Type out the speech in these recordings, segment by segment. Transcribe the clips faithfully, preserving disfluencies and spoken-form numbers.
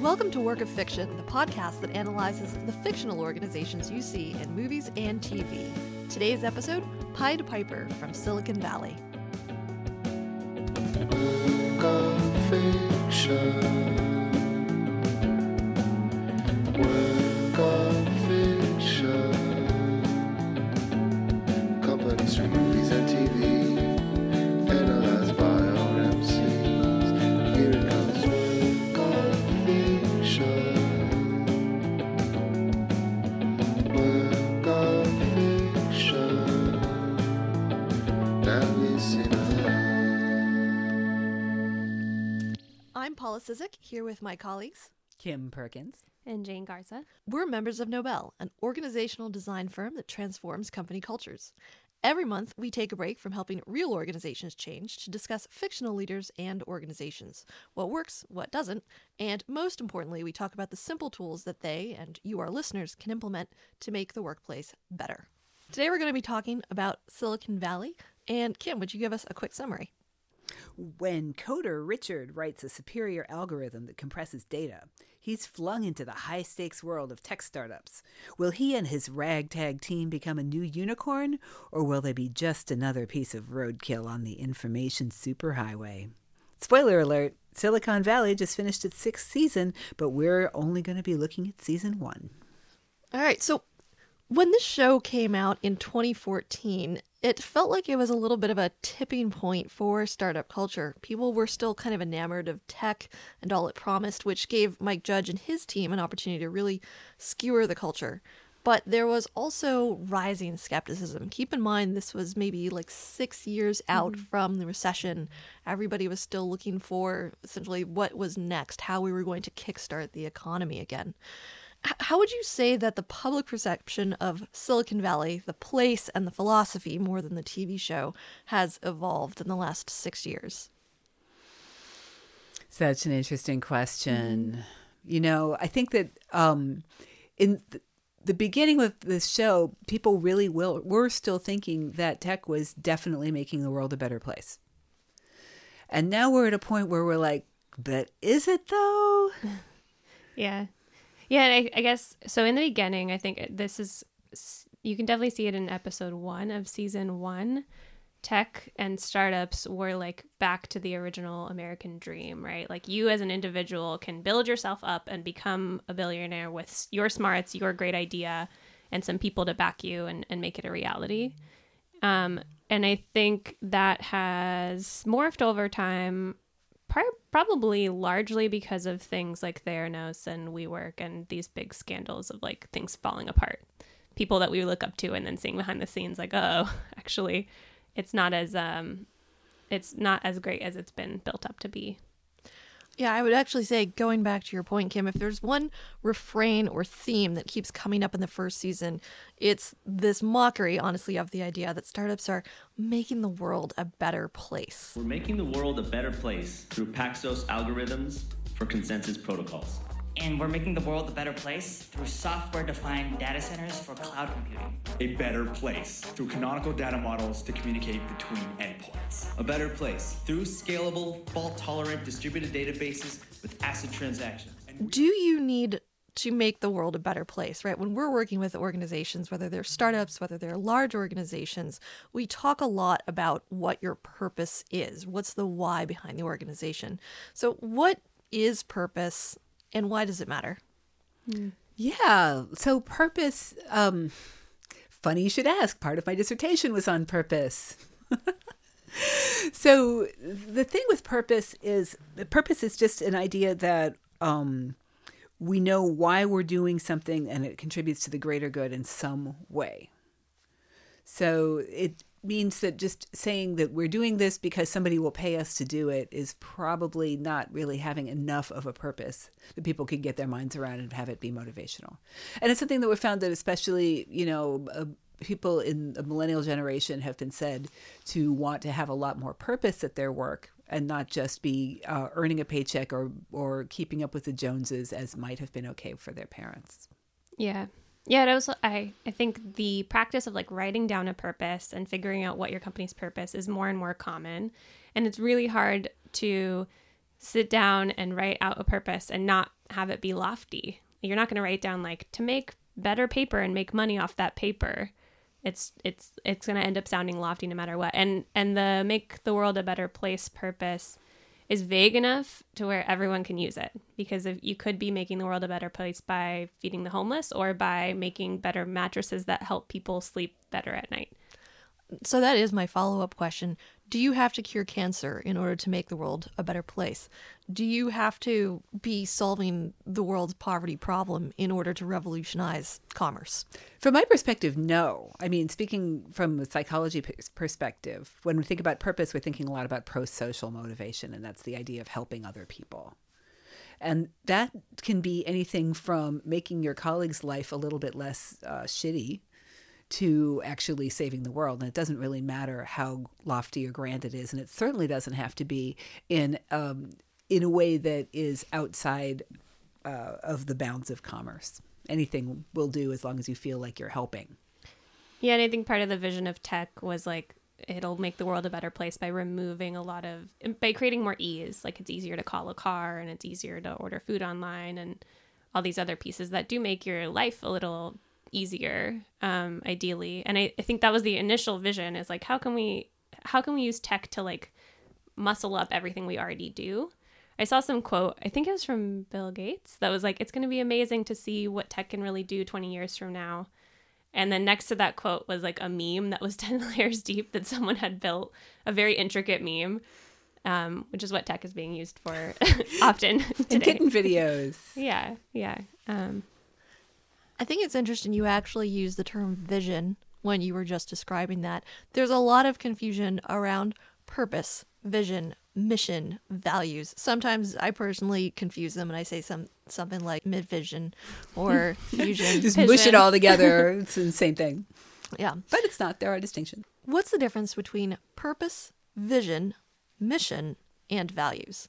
Welcome to Work of Fiction, the podcast that analyzes the fictional organizations you see in movies and T V. Today's episode, Pied Piper from Silicon Valley. Work of Fiction. Work of Fiction. Companies from movies and T V. I'm Paula Cizik, here with my colleagues, Kim Perkins and Jane Garza. We're members of Nobel, an organizational design firm that transforms company cultures. Every month, we take a break from helping real organizations change to discuss fictional leaders and organizations, what works, what doesn't, and most importantly, we talk about the simple tools that they and you, our listeners, can implement to make the workplace better. Today, we're going to be talking about Silicon Valley, and Kim, would you give us a quick summary? When coder Richard writes a superior algorithm that compresses data, he's flung into the high-stakes world of tech startups. Will he and his ragtag team become a new unicorn, or will they be just another piece of roadkill on the information superhighway? Spoiler alert, Silicon Valley just finished its sixth season, but we're only going to be looking at season one. All right, so when this show came out in twenty fourteen, it felt like it was a little bit of a tipping point for startup culture. People were still kind of enamored of tech and all it promised, which gave Mike Judge and his team an opportunity to really skewer the culture. But there was also rising skepticism. Keep in mind, this was maybe like six years out mm-hmm. from the recession. Everybody was still looking for essentially what was next, how we were going to kickstart the economy again. How would you say that the public perception of Silicon Valley, the place and the philosophy more than the T V show, has evolved in the last six years? Such an interesting question. Mm-hmm. You know, I think that um, in th- the beginning with this show, people really will, were still thinking that tech was definitely making the world a better place. And now we're at a point where we're like, but is it though? Yeah. Yeah, and I, I guess, so in the beginning, I think this is, you can definitely see it in episode one of season one. Tech and startups were like back to the original American dream, right? Like you as an individual can build yourself up and become a billionaire with your smarts, your great idea, and some people to back you and, and make it a reality. Um, and I think that has morphed over time. Probably largely because of things like Theranos and WeWork and these big scandals of like things falling apart. People that we look up to and then seeing behind the scenes like, oh, actually, it's not as um, it's not as great as it's been built up to be. Yeah, I would actually say, going back to your point, Kim, if there's one refrain or theme that keeps coming up in the first season, it's this mockery, honestly, of the idea that startups are making the world a better place. We're making the world a better place through Paxos algorithms for consensus protocols. And we're making the world a better place through software-defined data centers for cloud computing. A better place through canonical data models to communicate between endpoints. A better place through scalable, fault-tolerant, distributed databases with ACID transactions. Do you need to make the world a better place, right? When we're working with organizations, whether they're startups, whether they're large organizations, we talk a lot about what your purpose is. What's the why behind the organization? So what is purpose? And why does it matter? Yeah. So purpose, um, funny you should ask. Part of my dissertation was on purpose. So the thing with purpose is, purpose is just an idea that um, we know why we're doing something and it contributes to the greater good in some way. So it means that just saying that we're doing this because somebody will pay us to do it is probably not really having enough of a purpose that people can get their minds around and have it be motivational. And it's something that we found that especially, you know, uh, people in the millennial generation have been said to want to have a lot more purpose at their work and not just be uh, earning a paycheck or, or keeping up with the Joneses as might have been okay for their parents. Yeah. Yeah, that was, I, I think the practice of like writing down a purpose and figuring out what your company's purpose is more and more common. And it's really hard to sit down and write out a purpose and not have it be lofty. You're not going to write down like to make better paper and make money off that paper. It's it's it's going to end up sounding lofty no matter what. And and the make the world a better place purpose is vague enough to where everyone can use it, because if you could be making the world a better place by feeding the homeless or by making better mattresses that help people sleep better at night. So that is my follow-up question. Do you have to cure cancer in order to make the world a better place? Do you have to be solving the world's poverty problem in order to revolutionize commerce? From my perspective, no. I mean, speaking from a psychology perspective, when we think about purpose, we're thinking a lot about pro-social motivation, and that's the idea of helping other people. And that can be anything from making your colleague's life a little bit less uh, shitty to actually saving the world. And it doesn't really matter how lofty or grand it is. And it certainly doesn't have to be in um, in a way that is outside uh, of the bounds of commerce. Anything will do as long as you feel like you're helping. Yeah, and I think part of the vision of tech was like, it'll make the world a better place by removing a lot of, by creating more ease. Like it's easier to call a car and it's easier to order food online and all these other pieces that do make your life a little easier, um, ideally. And I, I think that was the initial vision, is like, how can we, how can we use tech to like muscle up everything we already do? I saw some quote, I think it was from Bill Gates, that was like, it's going to be amazing to see what tech can really do twenty years from now. And then next to that quote was like a meme that was ten layers deep that someone had built, a very intricate meme, um, which is what tech is being used for often today. And kitten videos. Yeah. Yeah. Um, I think it's interesting you actually used the term vision when you were just describing that. There's a lot of confusion around purpose, vision, mission, values. Sometimes I personally confuse them and I say some something like mid-vision or fusion. Just mush it all together. It's the same thing. Yeah. But it's not. There are distinctions. What's the difference between purpose, vision, mission, and values?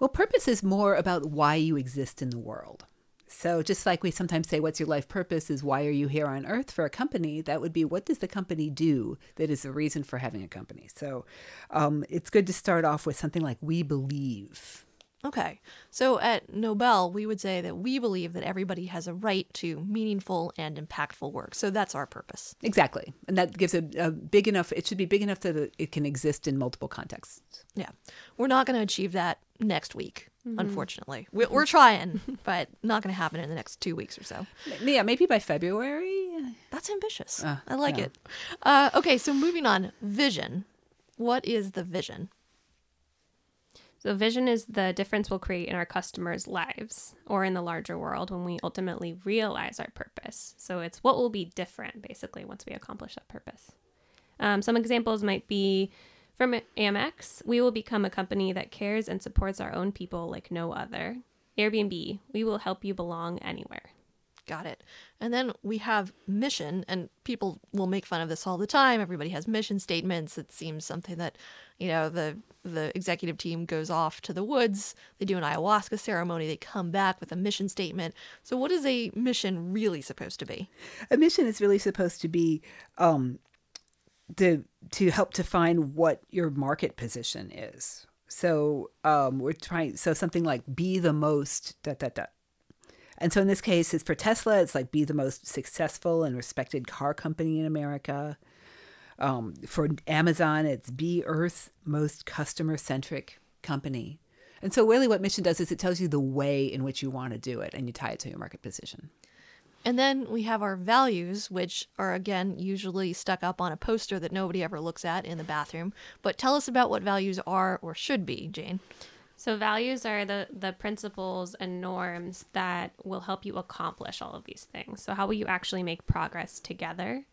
Well, purpose is more about why you exist in the world. So just like we sometimes say, what's your life purpose, is why are you here on earth for a company? That would be, what does the company do that is the reason for having a company? So um, it's good to start off with something like we believe. Okay. So at Nobel, we would say that we believe that everybody has a right to meaningful and impactful work. So that's our purpose. Exactly. And that gives a, a big enough, it should be big enough that it can exist in multiple contexts. Yeah. We're not going to achieve that next week. Mm-hmm. Unfortunately, we're, we're trying, but not going to happen in the next two weeks or so. Yeah, maybe by February. That's ambitious. Uh, I like no. it. Uh, okay, so moving on. Vision. What is the vision? So vision is the difference we'll create in our customers' lives or in the larger world when we ultimately realize our purpose. So it's what will be different, basically, once we accomplish that purpose. Um, some examples might be, from Amex, we will become a company that cares and supports our own people like no other. Airbnb, we will help you belong anywhere. Got it. And then we have mission, and people will make fun of this all the time. Everybody has mission statements. It seems something that, you know, the the executive team goes off to the woods. They do an ayahuasca ceremony. They come back with a mission statement. So what is a mission really supposed to be? A mission is really supposed to be um, the... to help define what your market position is. So um, we're trying, so something like be the most dot, dot, dot. And so in this case, it's for Tesla, it's like be the most successful and respected car company in America. Um, for Amazon, it's be Earth's most customer-centric company. And so really what mission does is it tells you the way in which you want to do it, and you tie it to your market position. And then we have our values, which are, again, usually stuck up on a poster that nobody ever looks at in the bathroom. But tell us about what values are or should be, Jane. So values are the, the principles and norms that will help you accomplish all of these things. So how will you actually make progress together?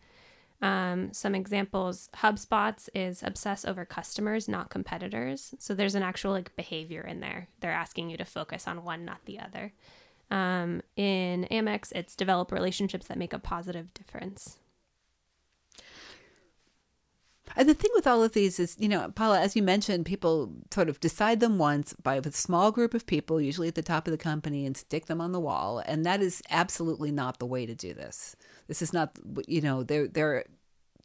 Um, some examples, HubSpot's is obsess over customers, not competitors. So there's an actual like behavior in there. They're asking you to focus on one, not the other. Um, in Amex, it's develop relationships that make a positive difference. And the thing with all of these is, you know, Paula, as you mentioned, people sort of decide them once by a small group of people, usually at the top of the company, and stick them on the wall. And that is absolutely not the way to do this. This is not, you know, they're, they're,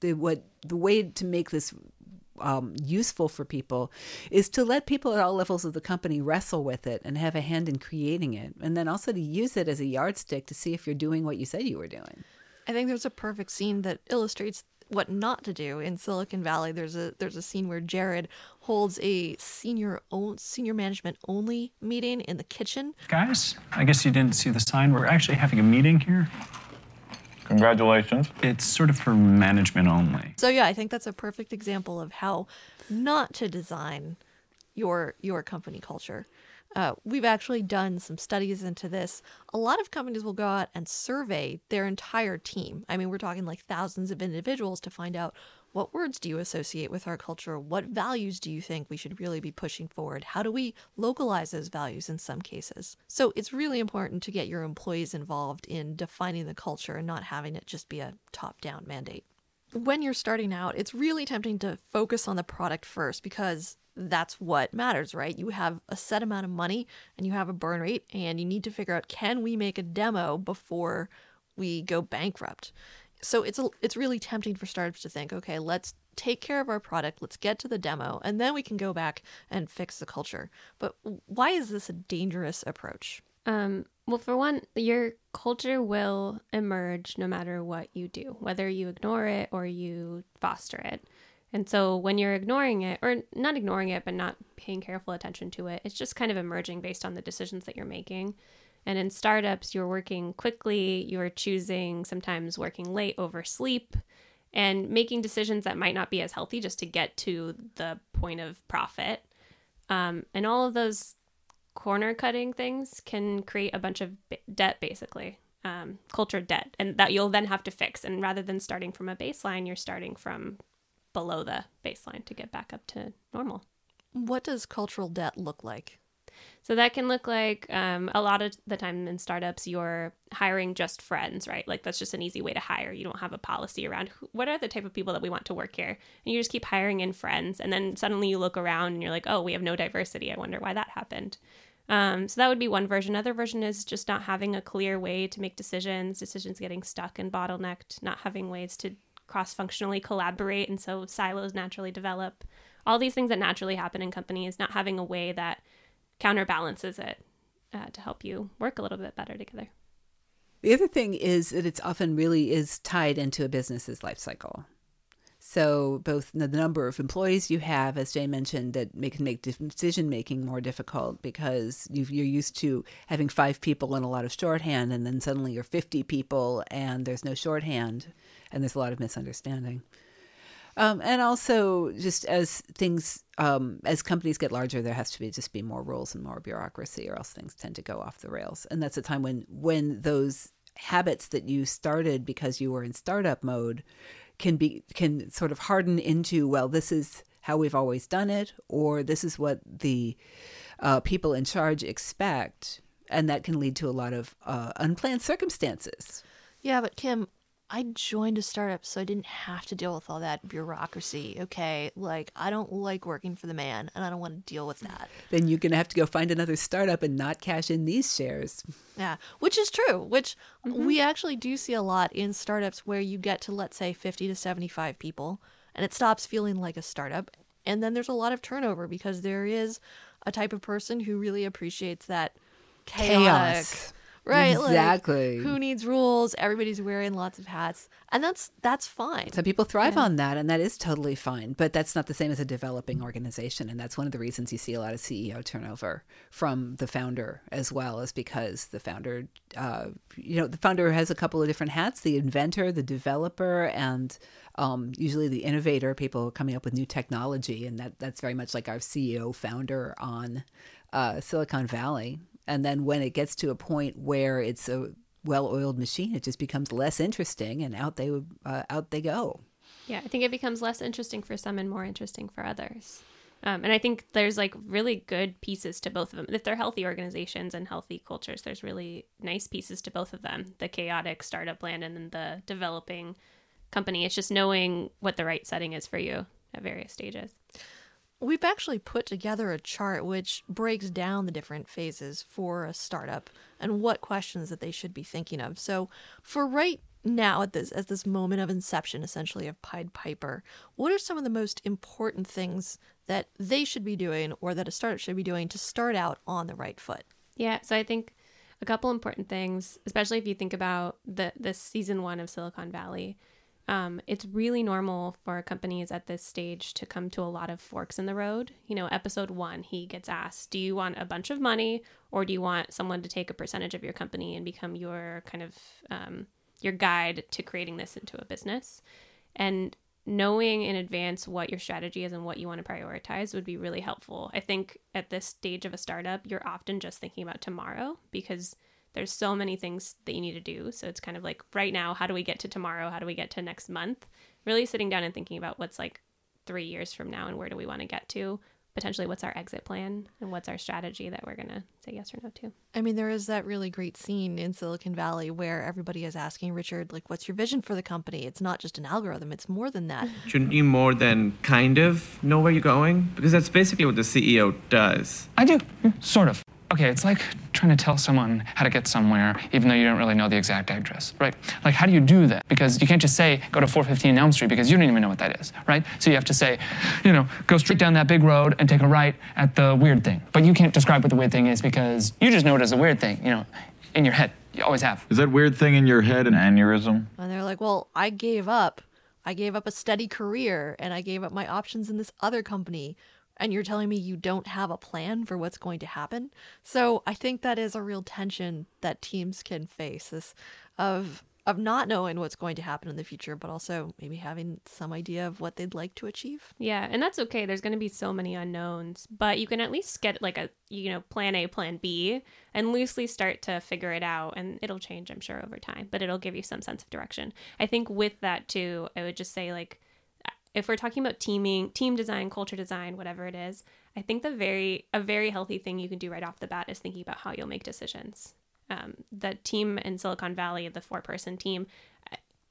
they're what the way to make this um, useful for people is to let people at all levels of the company wrestle with it and have a hand in creating it. And then also to use it as a yardstick to see if you're doing what you said you were doing. I think there's a perfect scene that illustrates what not to do in Silicon Valley. There's a there's a scene where Jared holds a senior own, senior management only meeting in the kitchen. Guys, I guess you didn't see the sign. We're actually having a meeting here. Congratulations. It's sort of for management only. So yeah, I think that's a perfect example of how not to design your your company culture. Uh, we've actually done some studies into this. A lot of companies will go out and survey their entire team. I mean, we're talking like thousands of individuals to find out what words do you associate with our culture? What values do you think we should really be pushing forward? How do we localize those values in some cases? So it's really important to get your employees involved in defining the culture and not having it just be a top-down mandate. When you're starting out, it's really tempting to focus on the product first because that's what matters, right? You have a set amount of money and you have a burn rate and you need to figure out, can we make a demo before we go bankrupt? So it's a, it's really tempting for startups to think, okay, let's take care of our product, let's get to the demo, and then we can go back and fix the culture. But why is this a dangerous approach? Um, well, for one, your culture will emerge no matter what you do, whether you ignore it or you foster it. And so when you're ignoring it, or not ignoring it, but not paying careful attention to it, it's just kind of emerging based on the decisions that you're making. And in startups, you're working quickly, you're choosing sometimes working late over sleep, and making decisions that might not be as healthy just to get to the point of profit. Um, and all of those corner-cutting things can create a bunch of debt, basically, um, culture debt, and that you'll then have to fix. And rather than starting from a baseline, you're starting from below the baseline to get back up to normal. What does cultural debt look like? So that can look like um, a lot of the time in startups, you're hiring just friends, right? Like that's just an easy way to hire. You don't have a policy around who, what are the type of people that we want to work here? And you just keep hiring in friends. And then suddenly you look around and you're like, oh, we have no diversity. I wonder why that happened. Um, so that would be one version. Another version is just not having a clear way to make decisions, decisions getting stuck and bottlenecked, not having ways to cross-functionally collaborate, and so silos naturally develop. All these things that naturally happen in companies, not having a way that counterbalances it uh, to help you work a little bit better together. The other thing is that it's often really is tied into a business's life cycle. So both the number of employees you have, as Jane mentioned, that make, make decision-making more difficult because you've, you're used to having five people and a lot of shorthand, and then suddenly you're fifty people and there's no shorthand, and there's a lot of misunderstanding. Um, and also, just as things, um, as companies get larger, there has to be just be more rules and more bureaucracy, or else things tend to go off the rails. And that's a time when when those habits that you started because you were in startup mode can be can sort of harden into, well, this is how we've always done it, or this is what the uh, people in charge expect, and that can lead to a lot of uh, unplanned circumstances. Yeah, but Kim, I joined a startup, so I didn't have to deal with all that bureaucracy, okay? Like, I don't like working for the man, and I don't want to deal with that. Then you're going to have to go find another startup and not cash in these shares. Yeah, which is true, which mm-hmm. we actually do see a lot in startups where you get to, let's say, fifty to seventy-five people, and it stops feeling like a startup. And then there's a lot of turnover because there is a type of person who really appreciates that chaotic... Chaos. Right, exactly. Like, who needs rules? Everybody's wearing lots of hats, and that's that's fine. Some people thrive yeah. on that, and that is totally fine. But that's not the same as a developing organization, and that's one of the reasons you see a lot of C E O turnover from the founder, as well as because the founder, uh, you know, the founder has a couple of different hats: the inventor, the developer, and um, usually the innovator. People coming up with new technology, and that that's very much like our C E O founder on uh, Silicon Valley. And then when it gets to a point where it's a well-oiled machine, it just becomes less interesting, and out they uh, out they go. Yeah, I think it becomes less interesting for some and more interesting for others. Um, and I think there's like really good pieces to both of them. If they're healthy organizations and healthy cultures, there's really nice pieces to both of them, the chaotic startup land and then the developing company. It's just knowing what the right setting is for you at various stages. We've actually put together a chart which breaks down the different phases for a startup and what questions that they should be thinking of. So for right now at this at this moment of inception, essentially, of Pied Piper, what are some of the most important things that they should be doing or that a startup should be doing to start out on the right foot? Yeah, so I think a couple important things, especially if you think about the this season one of Silicon Valley, um, it's really normal for companies at this stage to come to a lot of forks in the road. You know, episode one, he gets asked, do you want a bunch of money or do you want someone to take a percentage of your company and become your kind of um, your guide to creating this into a business? And knowing in advance what your strategy is and what you want to prioritize would be really helpful. I think at this stage of a startup, you're often just thinking about tomorrow because there's so many things that you need to do. So it's kind of like right now, how do we get to tomorrow? How do we get to next month? Really sitting down and thinking about what's like three years from now and where do we want to get to? Potentially what's our exit plan and what's our strategy that we're going to say yes or no to. I mean, there is that really great scene in Silicon Valley where everybody is asking Richard, like, what's your vision for the company? It's not just an algorithm. It's more than that. Shouldn't you more than kind of know where you're going? Because that's basically what the C E O does. I do. Yeah. Sort of. Okay, it's like trying to tell someone how to get somewhere, even though you don't really know the exact address, right? Like, how do you do that? Because you can't just say, go to four fifteen Elm Street, because you don't even know what that is, right? So you have to say, you know, go straight down that big road and take a right at the weird thing. But you can't describe what the weird thing is because you just know it as a weird thing, you know, in your head. You always have. Is that weird thing in your head an aneurysm? And they're like, well, I gave up. I gave up a steady career, and I gave up my options in this other company. And you're telling me you don't have a plan for what's going to happen? So I think that is a real tension that teams can face, this of of not knowing what's going to happen in the future, but also maybe having some idea of what they'd like to achieve. Yeah, and that's okay. There's going to be so many unknowns, but you can at least get like a, you know, plan A, plan B, and loosely start to figure it out. And it'll change, I'm sure, over time, but it'll give you some sense of direction. I think with that too, I would just say like, if we're talking about teaming, team design, culture design, whatever it is, I think the very a very healthy thing you can do right off the bat is thinking about how you'll make decisions. Um, the team in Silicon Valley, the four-person team,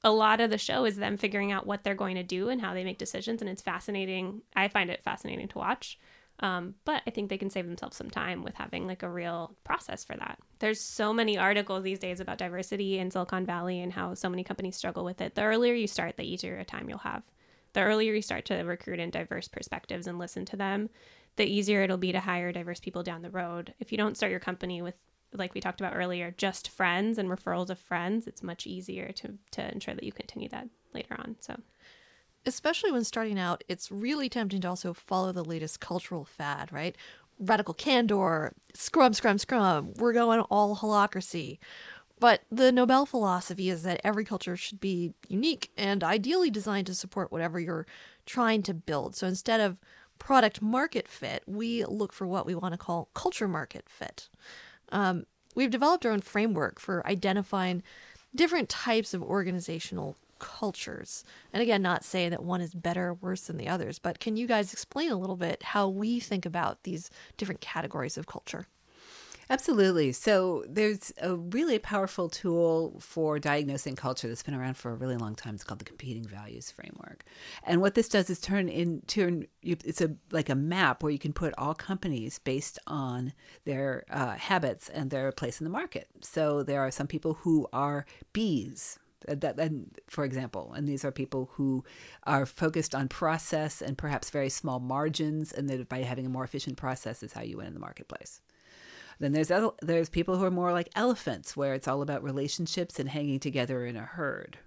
a lot of the show is them figuring out what they're going to do and how they make decisions, and it's fascinating. I find it fascinating to watch, um, but I think they can save themselves some time with having like a real process for that. There's so many articles these days about diversity in Silicon Valley and how so many companies struggle with it. The earlier you start, the easier a time you'll have. The earlier you start to recruit in diverse perspectives and listen to them, the easier it'll be to hire diverse people down the road. If you don't start your company with, like we talked about earlier, just friends and referrals of friends, it's much easier to, to ensure that you continue that later on. So, especially when starting out, it's really tempting to also follow the latest cultural fad, right? Radical candor, scrum, scrum, scrum. We're going all holacracy. But the Nobel philosophy is that every culture should be unique and ideally designed to support whatever you're trying to build. So instead of product market fit, we look for what we want to call culture market fit. Um, we've developed our own framework for identifying different types of organizational cultures. And again, not saying that one is better or worse than the others, but can you guys explain a little bit how we think about these different categories of culture? Absolutely. So there's a really powerful tool for diagnosing culture that's been around for a really long time. It's called the competing values framework. And what this does is turn in turn it's a like a map where you can put all companies based on their uh, habits and their place in the market. So there are some people who are bees. That, and for example, and these are people who are focused on process and perhaps very small margins, and that by having a more efficient process is how you win in the marketplace. Then there's ele- there's people who are more like elephants, where it's all about relationships and hanging together in a herd.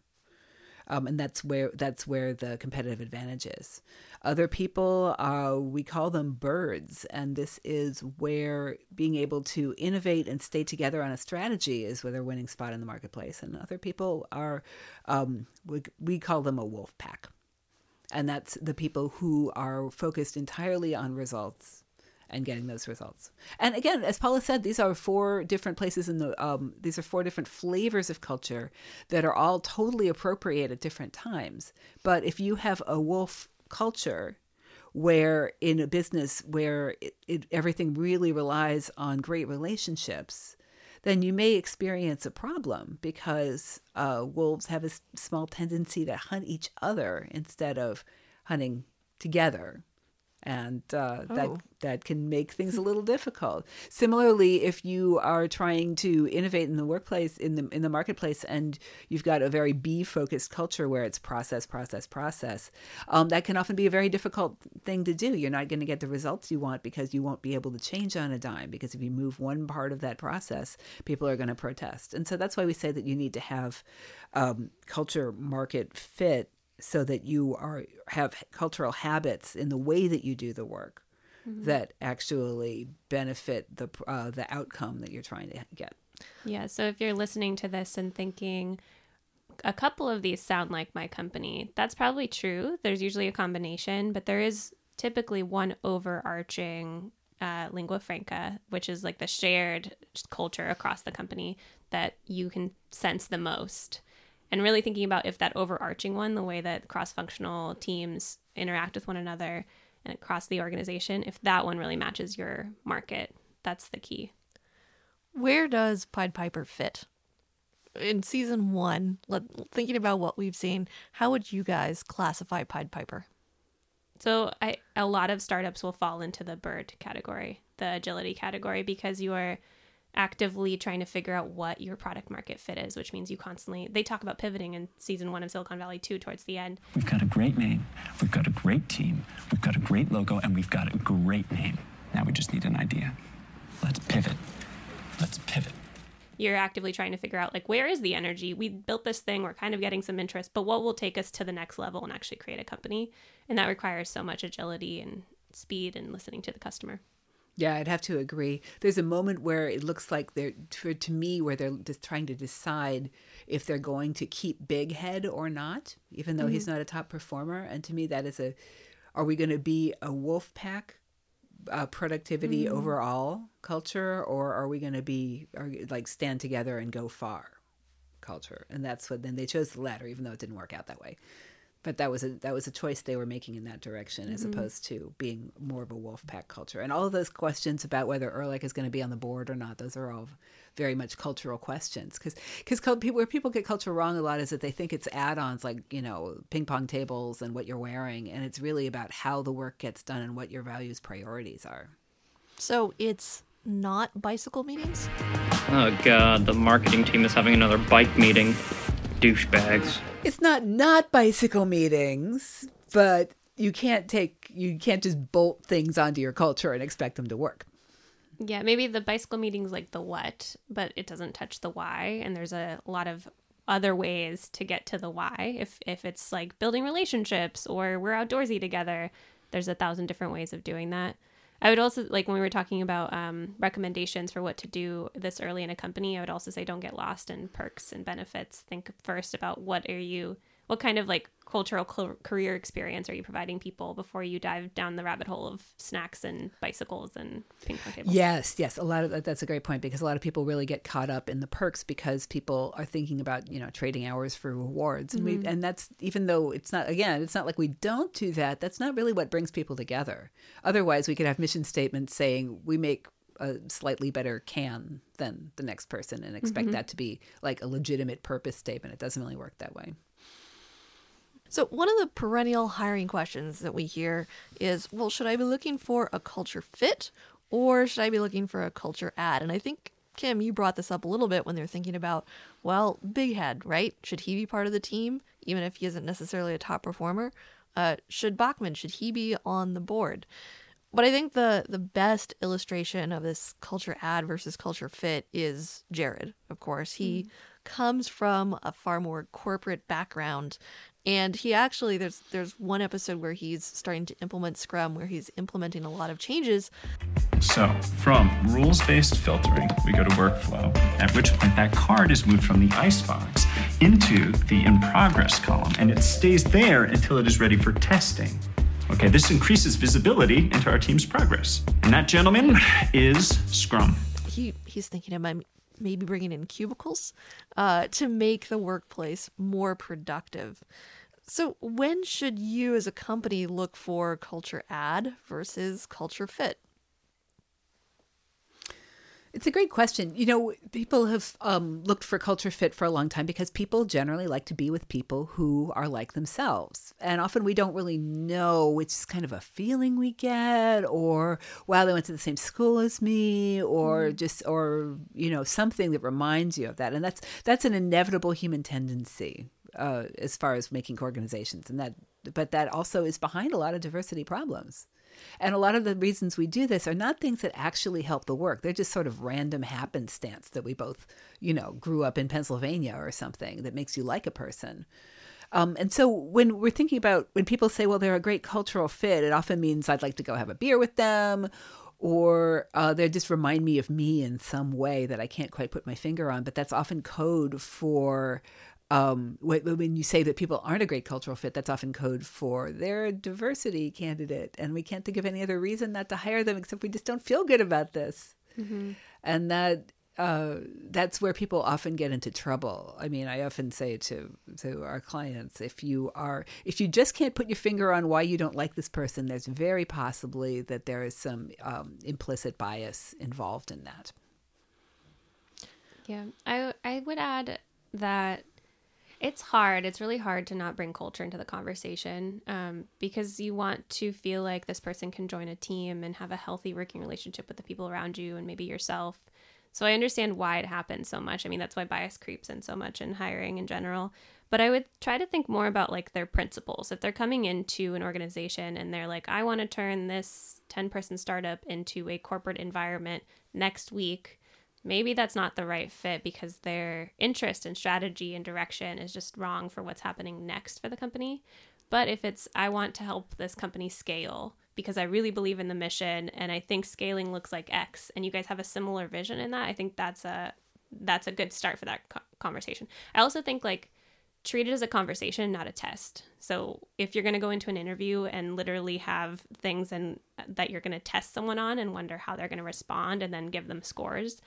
Um, and that's where that's where the competitive advantage is. Other people, uh, we call them birds. And this is where being able to innovate and stay together on a strategy is where their winning spot in the marketplace. And other people are, um, we, we call them a wolf pack. And that's the people who are focused entirely on results and getting those results. And again, as Paula said, these are four different places in the, um, these are four different flavors of culture that are all totally appropriate at different times. But if you have a wolf culture where in a business where it, it, everything really relies on great relationships, then you may experience a problem because uh, wolves have a small tendency to hunt each other instead of hunting together. And uh, oh. that that can make things a little difficult. Similarly, if you are trying to innovate in the workplace, in the in the marketplace, and you've got a very B-focused culture where it's process, process, process, um, that can often be a very difficult thing to do. You're not going to get the results you want because you won't be able to change on a dime, because if you move one part of that process, people are going to protest. And so that's why we say that you need to have um, culture market fit, so that you are have cultural habits in the way that you do the work mm-hmm. that actually benefit the uh, the outcome that you're trying to get. Yeah. So if you're listening to this and thinking, a couple of these sound like my company, that's probably true. There's usually a combination, but there is typically one overarching uh, lingua franca, which is like the shared culture across the company that you can sense the most. And really thinking about if that overarching one, the way that cross-functional teams interact with one another and across the organization, if that one really matches your market, that's the key. Where does Pied Piper fit? In season one, let, thinking about what we've seen, how would you guys classify Pied Piper? So I, a lot of startups will fall into the bird category, the agility category, because you are actively trying to figure out what your product market fit is, which means you constantly, they talk about pivoting in season one of Silicon Valley two towards the end. We've got a great name, we've got a great team, we've got a great logo, and we've got a great name. Now we just need an idea. Let's pivot. Let's pivot. You're actively trying to figure out, like, where is the energy? We built this thing, we're kind of getting some interest, but what will take us to the next level and actually create a company? And that requires so much agility and speed and listening to the customer. Yeah, I'd have to agree. There's a moment where it looks like they're, to, to me, where they're just trying to decide if they're going to keep Big Head or not, even though mm-hmm. he's not a top performer. And to me, that is a, are we going to be a wolf pack uh, productivity mm-hmm. overall culture, or are we going to be or, like stand together and go far culture? And that's what, then they chose the latter, even though it didn't work out that way. But that was a that was a choice they were making in that direction, mm-hmm. as opposed to being more of a wolf pack culture. And all of those questions about whether Ehrlich is going to be on the board or not, those are all very much cultural questions. Because because where people get culture wrong a lot is that they think it's add-ons, like, you know, ping pong tables and what you're wearing, and it's really about how the work gets done and what your values priorities are. So it's not bicycle meetings? Oh God, the marketing team is having another bike meeting. Douchebags. It's not not bicycle meetings, but you can't take you can't just bolt things onto your culture and expect them to work. Yeah, maybe the bicycle meeting's like the what, but it doesn't touch the why, and there's a lot of other ways to get to the why. If if it's like building relationships or we're outdoorsy together, there's a thousand different ways of doing that. I would also, like when we were talking about um, recommendations for what to do this early in a company, I would also say don't get lost in perks and benefits. Think first about what are you, what kind of like cultural co- career experience are you providing people before you dive down the rabbit hole of snacks and bicycles and ping pong tables. Yes, yes, a lot of that's a great point, because a lot of people really get caught up in the perks because people are thinking about, you know, trading hours for rewards, and mm-hmm. we and that's, even though it's not, again, it's not like we don't do that. That's not really what brings people together. Otherwise, we could have mission statements saying we make a slightly better can than the next person and expect mm-hmm. that to be like a legitimate purpose statement. It doesn't really work that way. So one of the perennial hiring questions that we hear is, well, should I be looking for a culture fit or should I be looking for a culture add? And I think, Kim, you brought this up a little bit when they're thinking about, well, Big Head, right? Should he be part of the team, even if he isn't necessarily a top performer? Uh, should Bachman, should he be on the board? But I think the, the best illustration of this culture add versus culture fit is Jared, of course. He mm-hmm. comes from a far more corporate background. And he actually, there's there's one episode where he's starting to implement Scrum, where he's implementing a lot of changes. So from rules-based filtering, we go to workflow, at which point that card is moved from the icebox into the in progress column, and it stays there until it is ready for testing. Okay, this increases visibility into our team's progress. And that, gentleman, is Scrum. He He's thinking of my... maybe bringing in cubicles uh, to make the workplace more productive. So when should you as a company look for culture add versus culture fit? It's a great question. You know, people have um, looked for culture fit for a long time because people generally like to be with people who are like themselves. And often we don't really know. It's just kind of a feeling we get, or, wow, they went to the same school as me, or just, or, you know, something that reminds you of that. And that's, that's an inevitable human tendency uh, as far as making organizations. And that, but that also is behind a lot of diversity problems. And a lot of the reasons we do this are not things that actually help the work. They're just sort of random happenstance that we both, you know, grew up in Pennsylvania or something that makes you like a person. Um, and so when we're thinking about, when people say, well, they're a great cultural fit, it often means I'd like to go have a beer with them, or uh, they just remind me of me in some way that I can't quite put my finger on. But that's often code for... Um, when you say that people aren't a great cultural fit, that's often code for they're a diversity candidate, and we can't think of any other reason not to hire them except we just don't feel good about this. Mm-hmm. And that uh, that's where people often get into trouble. I mean, I often say to to our clients, if you are if you just can't put your finger on why you don't like this person, there's very possibly that there is some um, implicit bias involved in that. Yeah, I I would add that. It's hard. It's really hard to not bring culture into the conversation um, because you want to feel like this person can join a team and have a healthy working relationship with the people around you and maybe yourself. So I understand why it happens so much. I mean, that's why bias creeps in so much in hiring in general. But I would try to think more about like their principles. If they're coming into an organization and they're like, I want to turn this ten-person startup into a corporate environment next week, maybe that's not the right fit because their interest and strategy and direction is just wrong for what's happening next for the company. But if it's, I want to help this company scale because I really believe in the mission and I think scaling looks like X, and you guys have a similar vision in that, I think that's a that's a good start for that co- conversation. I also think like treat it as a conversation, not a test. So if you're going to go into an interview and literally have things and that you're going to test someone on and wonder how they're going to respond and then give them scores,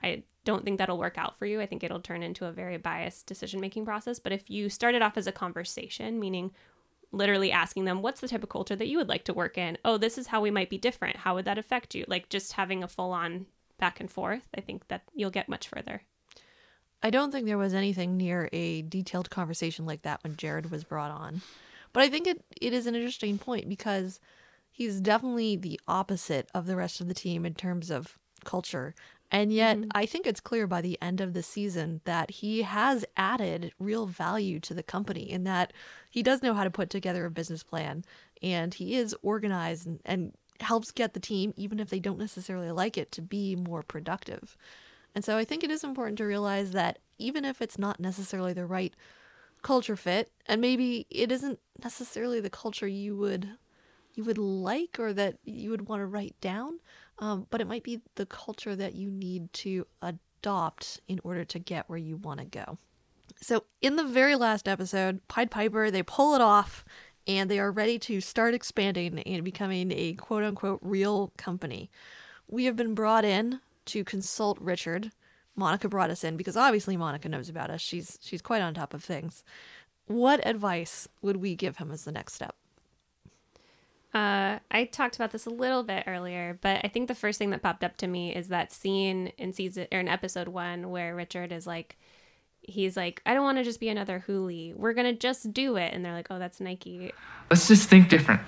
I don't think that'll work out for you. I think it'll turn into a very biased decision-making process. But if you start it off as a conversation, meaning literally asking them, what's the type of culture that you would like to work in? Oh, this is how we might be different. How would that affect you? Like just having a full-on back and forth, I think that you'll get much further. I don't think there was anything near a detailed conversation like that when Jared was brought on. But I think it, it is an interesting point because he's definitely the opposite of the rest of the team in terms of culture. And yet, mm-hmm. I think it's clear by the end of the season that he has added real value to the company in that he does know how to put together a business plan and he is organized and, and helps get the team, even if they don't necessarily like it, to be more productive. And so I think it is important to realize that even if it's not necessarily the right culture fit, and maybe it isn't necessarily the culture you would you would like or that you would want to write down, Um, but it might be the culture that you need to adopt in order to get where you want to go. So in the very last episode, Pied Piper, they pull it off and they are ready to start expanding and becoming a quote unquote real company. We have been brought in to consult Richard. Monica brought us in because obviously Monica knows about us. She's, she's quite on top of things. What advice would we give him as the next step? Uh, I talked about this a little bit earlier, but I think the first thing that popped up to me is that scene in season or in episode one where Richard is like, he's like, I don't want to just be another Hooli. We're going to just do it. And they're like, oh, that's Nike. Let's just think different.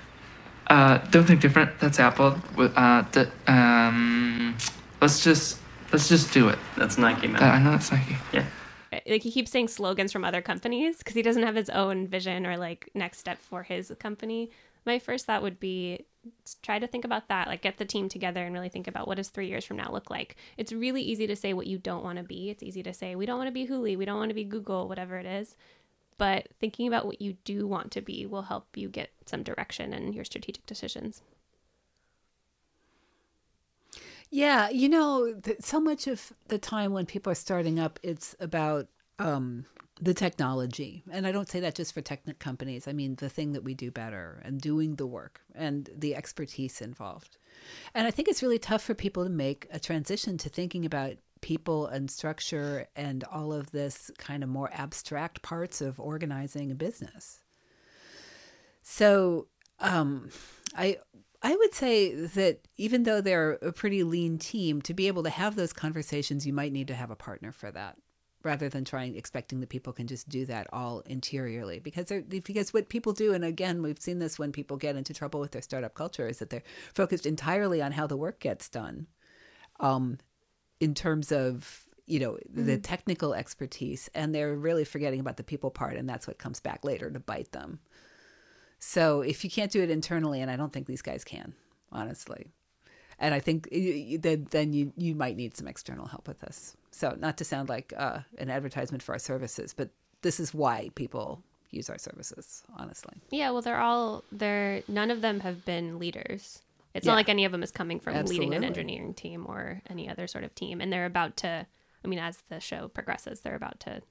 Uh, don't think different. That's Apple. Uh, th- um, let's just, let's just do it. That's Nike, man. I know that's Nike. Yeah. Like he keeps saying slogans from other companies because he doesn't have his own vision or like next step for his company. My first thought would be try to think about that, like get the team together and really think about what does three years from now look like. It's really easy to say what you don't want to be. It's easy to say we don't want to be Hooli, we don't want to be Google, whatever it is. But thinking about what you do want to be will help you get some direction in your strategic decisions. Yeah, you know, so much of the time when people are starting up, it's about... Um, the technology. And I don't say that just for tech companies. I mean, the thing that we do better and doing the work and the expertise involved. And I think it's really tough for people to make a transition to thinking about people and structure and all of this kind of more abstract parts of organizing a business. So um, I I would say that even though they're a pretty lean team, to be able to have those conversations, you might need to have a partner for that, rather than trying, expecting that people can just do that all interiorly. Because because what people do, and again, we've seen this when people get into trouble with their startup culture, is that they're focused entirely on how the work gets done um, in terms of, you know, mm-hmm. the technical expertise. And they're really forgetting about the people part. And that's what comes back later to bite them. So if you can't do it internally, and I don't think these guys can, honestly. And I think that then you, you might need some external help with this. So not to sound like uh, an advertisement for our services, but this is why people use our services, honestly. Yeah, well, they're all, they're, none of them have been leaders. It's yeah. not like any of them is coming from Absolutely. leading an engineering team or any other sort of team. And they're about to, I mean, as the show progresses, they're about to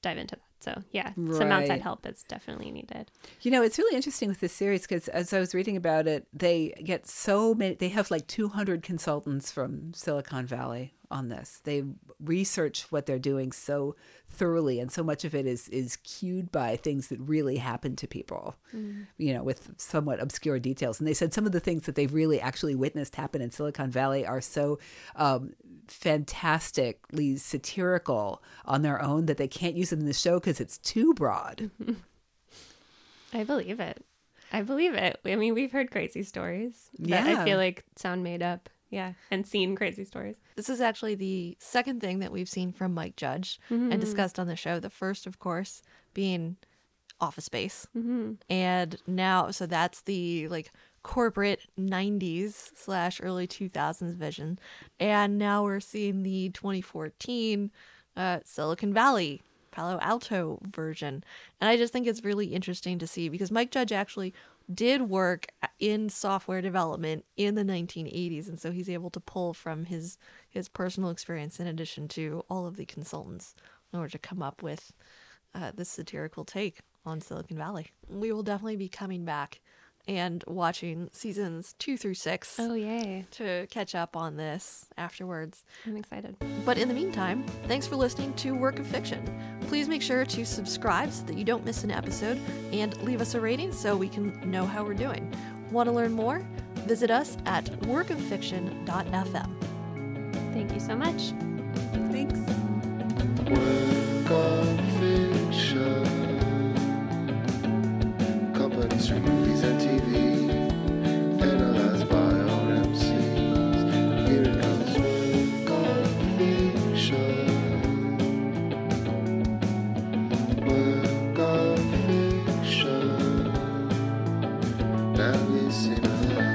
dive into that. So yeah, right. some outside help is definitely needed. You know, it's really interesting with this series because as I was reading about it, they get so many, they have like two hundred consultants from Silicon Valley on this. They research what they're doing so thoroughly. And so much of it is, is cued by things that really happen to people, mm. you know, with somewhat obscure details. And they said some of the things that they've really actually witnessed happen in Silicon Valley are so um, fantastically satirical on their own that they can't use them in the show because it's too broad. Mm-hmm. I believe it. I believe it. I mean, we've heard crazy stories that yeah. I feel like sound made up. Yeah, and seen crazy stories. This is actually the second thing that we've seen from Mike Judge mm-hmm. and discussed on the show. The first, of course, being Office Space. Mm-hmm. And now, so that's the like corporate nineties slash early two thousands vision. And now we're seeing the twenty fourteen uh, Silicon Valley, Palo Alto version. And I just think it's really interesting to see because Mike Judge actually did work in software development in the nineteen eighties, and so he's able to pull from his his personal experience in addition to all of the consultants in order to come up with uh, this satirical take on Silicon Valley. We will definitely be coming back and watching seasons two through six. Oh, yay. To catch up on this afterwards. I'm excited. But in the meantime, thanks for listening to Work of Fiction. Please make sure to subscribe so that you don't miss an episode and leave us a rating so we can know how we're doing. Want to learn more? Visit us at work of fiction dot f m. Thank you so much. Thanks. Work of Fiction. Companies from movies and T V, analyzed by our M Cs. Here it comes, work of fiction. Work of fiction. Now listen up.